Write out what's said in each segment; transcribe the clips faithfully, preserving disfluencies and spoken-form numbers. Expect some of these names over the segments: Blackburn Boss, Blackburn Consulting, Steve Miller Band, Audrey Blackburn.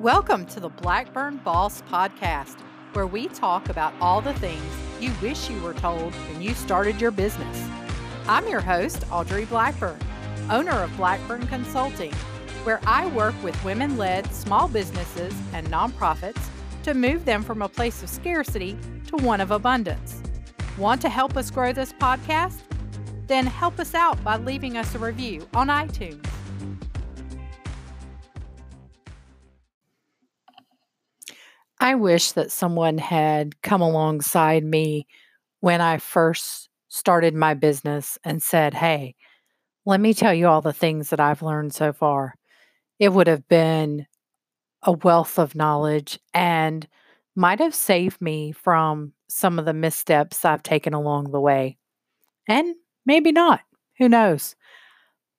Welcome to the Blackburn Boss podcast, where we talk about all the things you wish you were told when you started your business. I'm your host, Audrey Blackburn, owner of Blackburn Consulting, where I work with women-led small businesses and nonprofits to move them from a place of scarcity to one of abundance. Want to help us grow this podcast? Then help us out by leaving us a review on iTunes. I wish that someone had come alongside me when I first started my business and said, "Hey, let me tell you all the things that I've learned so far." It would have been a wealth of knowledge and might have saved me from some of the missteps I've taken along the way. And maybe not. Who knows?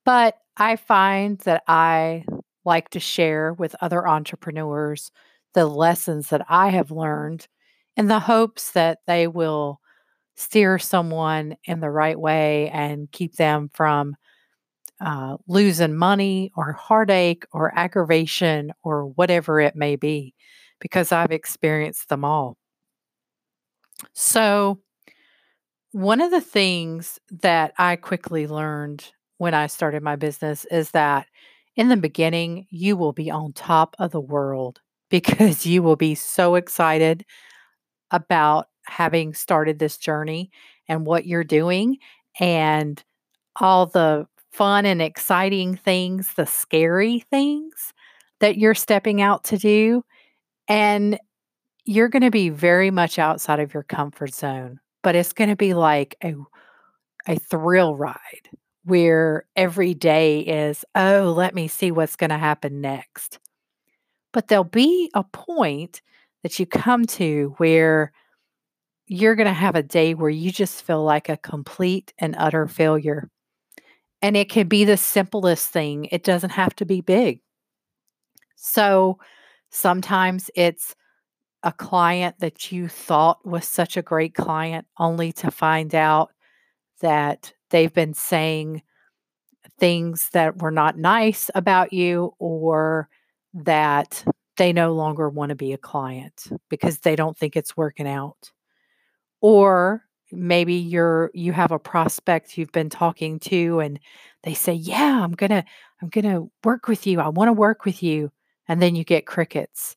But I find that I like to share with other entrepreneurs the lessons that I have learned in the hopes that they will steer someone in the right way and keep them from uh, losing money or heartache or aggravation or whatever it may be, because I've experienced them all. So one of the things that I quickly learned when I started my business is that in the beginning, you will be on top of the world, because you will be so excited about having started this journey and what you're doing and all the fun and exciting things, the scary things that you're stepping out to do. And you're going to be very much outside of your comfort zone, but it's going to be like a, a thrill ride where every day is, oh, let me see what's going to happen next. But there'll be a point that you come to where you're going to have a day where you just feel like a complete and utter failure. And it can be the simplest thing. It doesn't have to be big. So sometimes it's a client that you thought was such a great client only to find out that they've been saying things that were not nice about you, or that they no longer want to be a client because they don't think it's working out. Or maybe you're you have a prospect you've been talking to and they say, "Yeah, I'm going to I'm going to work with you. I want to work with you." And then you get crickets.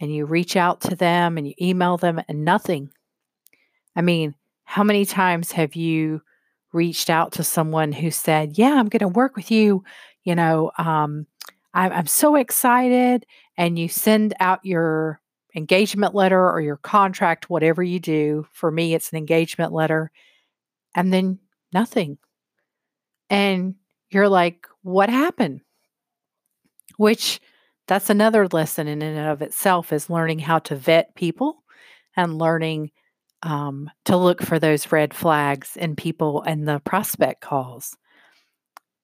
And you reach out to them and you email them and nothing. I mean, how many times have you reached out to someone who said, "Yeah, I'm going to work with you. You know, um I'm so excited," and you send out your engagement letter or your contract, whatever you do. For me, it's an engagement letter, and then nothing. And you're like, what happened? Which that's another lesson in and of itself, is learning how to vet people and learning um, to look for those red flags in people and the prospect calls.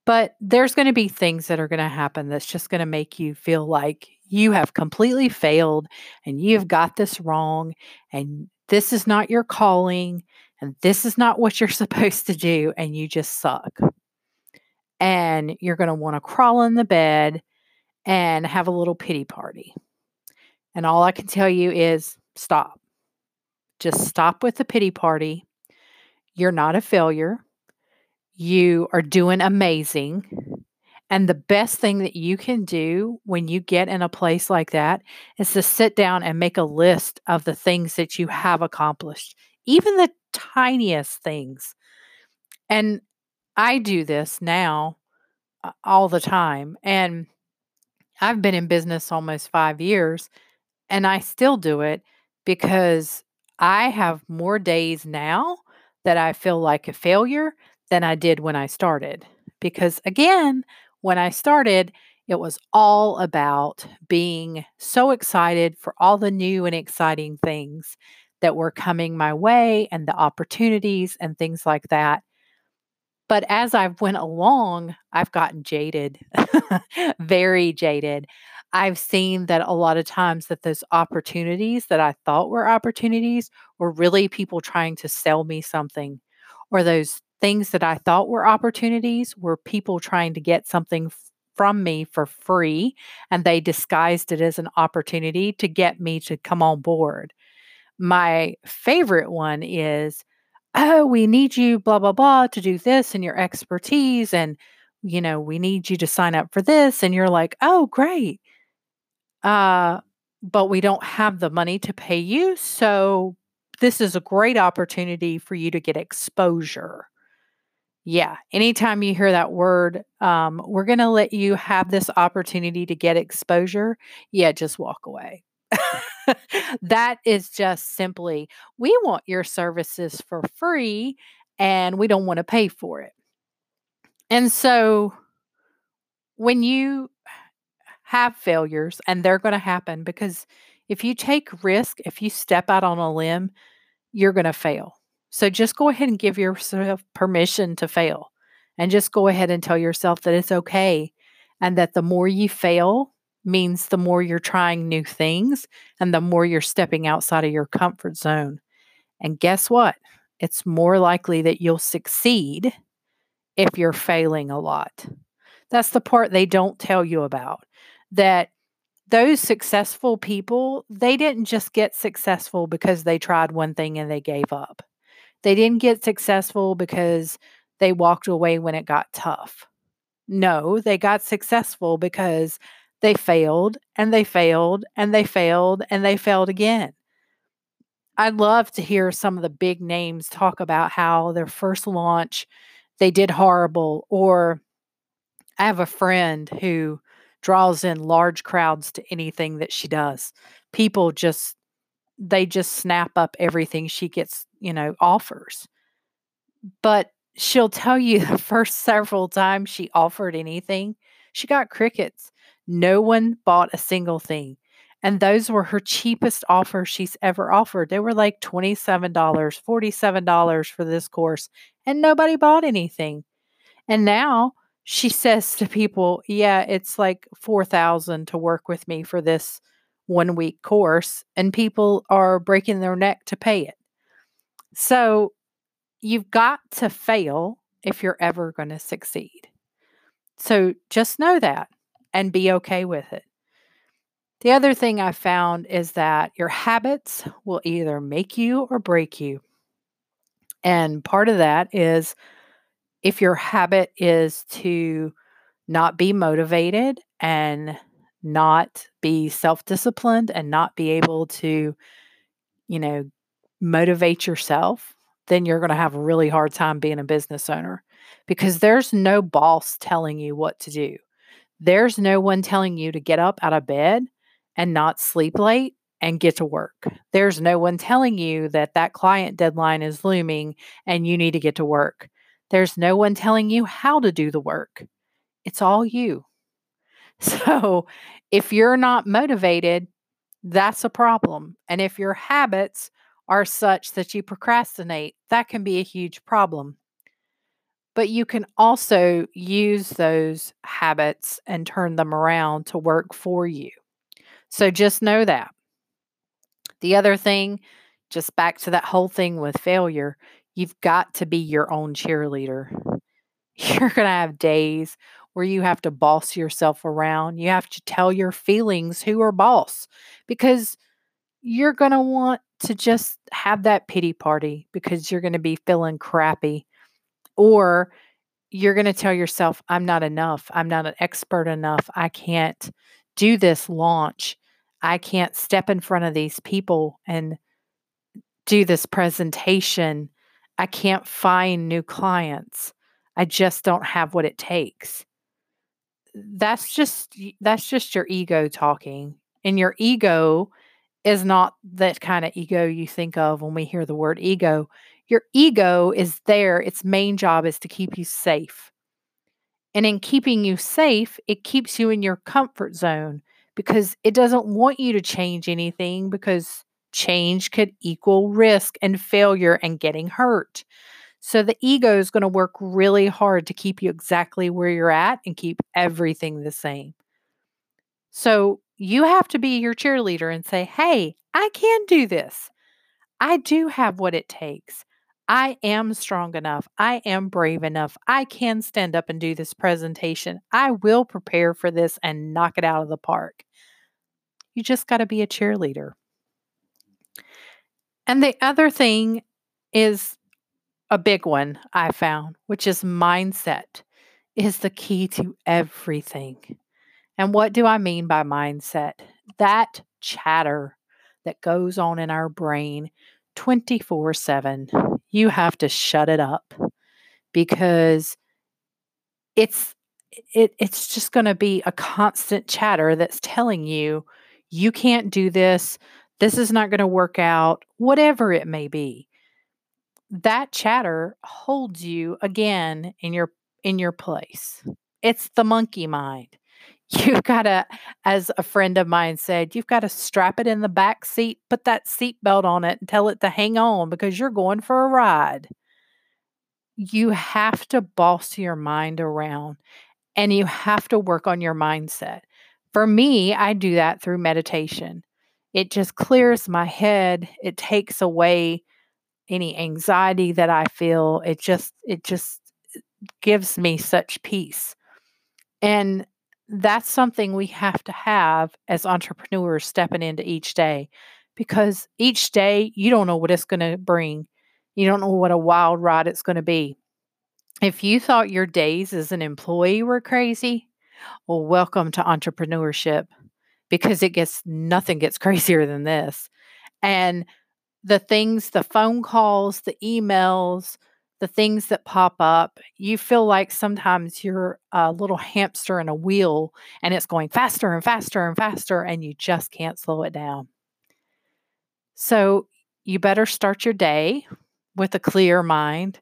But there's going to be things that are going to happen that's just going to make you feel like you have completely failed and you've got this wrong and this is not your calling and this is not what you're supposed to do and you just suck. And you're going to want to crawl in the bed and have a little pity party. And all I can tell you is stop. Just stop with the pity party. You're not a failure. You are doing amazing. And the best thing that you can do when you get in a place like that is to sit down and make a list of the things that you have accomplished, even the tiniest things. And I do this now uh, all the time. And I've been in business almost five years, and I still do it because I have more days now that I feel like a failure than I did when I started. Because again, when I started, it was all about being so excited for all the new and exciting things that were coming my way and the opportunities and things like that. But as I've went along, I've gotten jaded, very jaded. I've seen that a lot of times that those opportunities that I thought were opportunities were really people trying to sell me something, or those things that I thought were opportunities were people trying to get something f- from me for free, and they disguised it as an opportunity to get me to come on board. My favorite one is, oh, we need you, blah, blah, blah, to do this and your expertise. And, you know, we need you to sign up for this. And you're like, oh, great. Uh, but we don't have the money to pay you. So this is a great opportunity for you to get exposure. Yeah. Anytime you hear that word, um, we're going to let you have this opportunity to get exposure. Yeah. Just walk away. That is just simply, we want your services for free and we don't want to pay for it. And so when you have failures, and they're going to happen, because if you take risk, if you step out on a limb, you're going to fail. So just go ahead and give yourself permission to fail, and just go ahead and tell yourself that it's okay, and that the more you fail means the more you're trying new things and the more you're stepping outside of your comfort zone. And guess what? It's more likely that you'll succeed if you're failing a lot. That's the part they don't tell you about, that those successful people, they didn't just get successful because they tried one thing and they gave up. They didn't get successful because they walked away when it got tough. No, they got successful because they failed, and they failed, and they failed, and they failed again. I'd love to hear some of the big names talk about how their first launch, they did horrible. Or I have a friend who draws in large crowds to anything that she does. People just, they just snap up everything she gets, you know, offers. But she'll tell you the first several times she offered anything, she got crickets. No one bought a single thing. And those were her cheapest offers she's ever offered. They were like twenty-seven dollars, forty-seven dollars for this course, and nobody bought anything. And now she says to people, yeah, it's like four thousand dollars to work with me for this one week course. And people are breaking their neck to pay it. So you've got to fail if you're ever going to succeed. So just know that, and be okay with it. The other thing I found is that your habits will either make you or break you. And part of that is, if your habit is to not be motivated and not be self-disciplined and not be able to, you know, motivate yourself, then you're going to have a really hard time being a business owner, because there's no boss telling you what to do. There's no one telling you to get up out of bed and not sleep late and get to work. There's no one telling you that that client deadline is looming and you need to get to work. There's no one telling you how to do the work. It's all you. So if you're not motivated, that's a problem. And if your habits are such that you procrastinate, that can be a huge problem. But you can also use those habits and turn them around to work for you. So just know that. The other thing, just back to that whole thing with failure, you've got to be your own cheerleader. You're going to have days where you have to boss yourself around. You have to tell your feelings who are boss, because you're going to want to just have that pity party because you're going to be feeling crappy. Or you're going to tell yourself, I'm not enough. I'm not an expert enough. I can't do this launch. I can't step in front of these people and do this presentation. I can't find new clients. I just don't have what it takes. That's just, that's just your ego talking. And your ego is not that kind of ego you think of when we hear the word ego. Your ego is there. Its main job is to keep you safe. And in keeping you safe, it keeps you in your comfort zone, because it doesn't want you to change anything, because change could equal risk and failure and getting hurt. So the ego is going to work really hard to keep you exactly where you're at and keep everything the same. So you have to be your cheerleader and say, hey, I can do this. I do have what it takes. I am strong enough. I am brave enough. I can stand up and do this presentation. I will prepare for this and knock it out of the park. You just got to be a cheerleader. And the other thing is a big one I found, which is mindset is the key to everything. And what do I mean by mindset? That chatter that goes on in our brain twenty-four seven. You have to shut it up because it's it it's just going to be a constant chatter that's telling you you can't do this, this is not going to work out, whatever it may be. That chatter holds you again in your in your place. It's the monkey mind. You've got to, as a friend of mine said, you've got to strap it in the back seat, put that seatbelt on it and tell it to hang on because you're going for a ride. You have to boss your mind around and you have to work on your mindset. For me, I do that through meditation. It just clears my head. It takes away any anxiety that I feel. It just, it just gives me such peace. And that's something we have to have as entrepreneurs stepping into each day, because each day you don't know what it's going to bring. You don't know what a wild ride it's going to be. If you thought your days as an employee were crazy, well, welcome to entrepreneurship, because it gets nothing gets crazier than this. And the things, the phone calls, the emails, the things that pop up, you feel like sometimes you're a little hamster in a wheel and it's going faster and faster and faster and you just can't slow it down. So you better start your day with a clear mind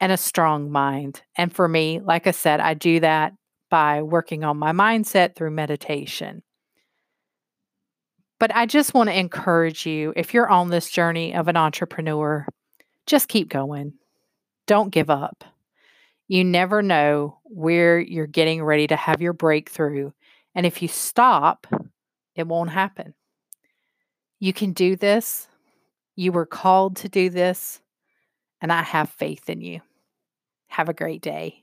and a strong mind. And for me, like I said, I do that by working on my mindset through meditation. But I just want to encourage you, if you're on this journey of an entrepreneur, just keep going. Don't give up. You never know where you're getting ready to have your breakthrough. And if you stop, it won't happen. You can do this. You were called to do this. And I have faith in you. Have a great day.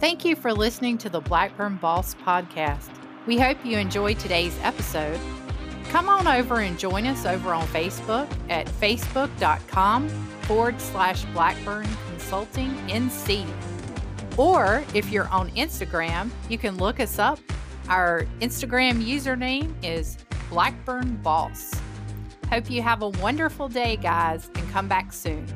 Thank you for listening to the Blackburn Boss podcast. We hope you enjoyed today's episode. Come on over and join us over on Facebook at facebook.com forward slash Blackburn Consulting N C. Or if you're on Instagram, you can look us up. Our Instagram username is Blackburn Boss. Hope you have a wonderful day, guys, and come back soon.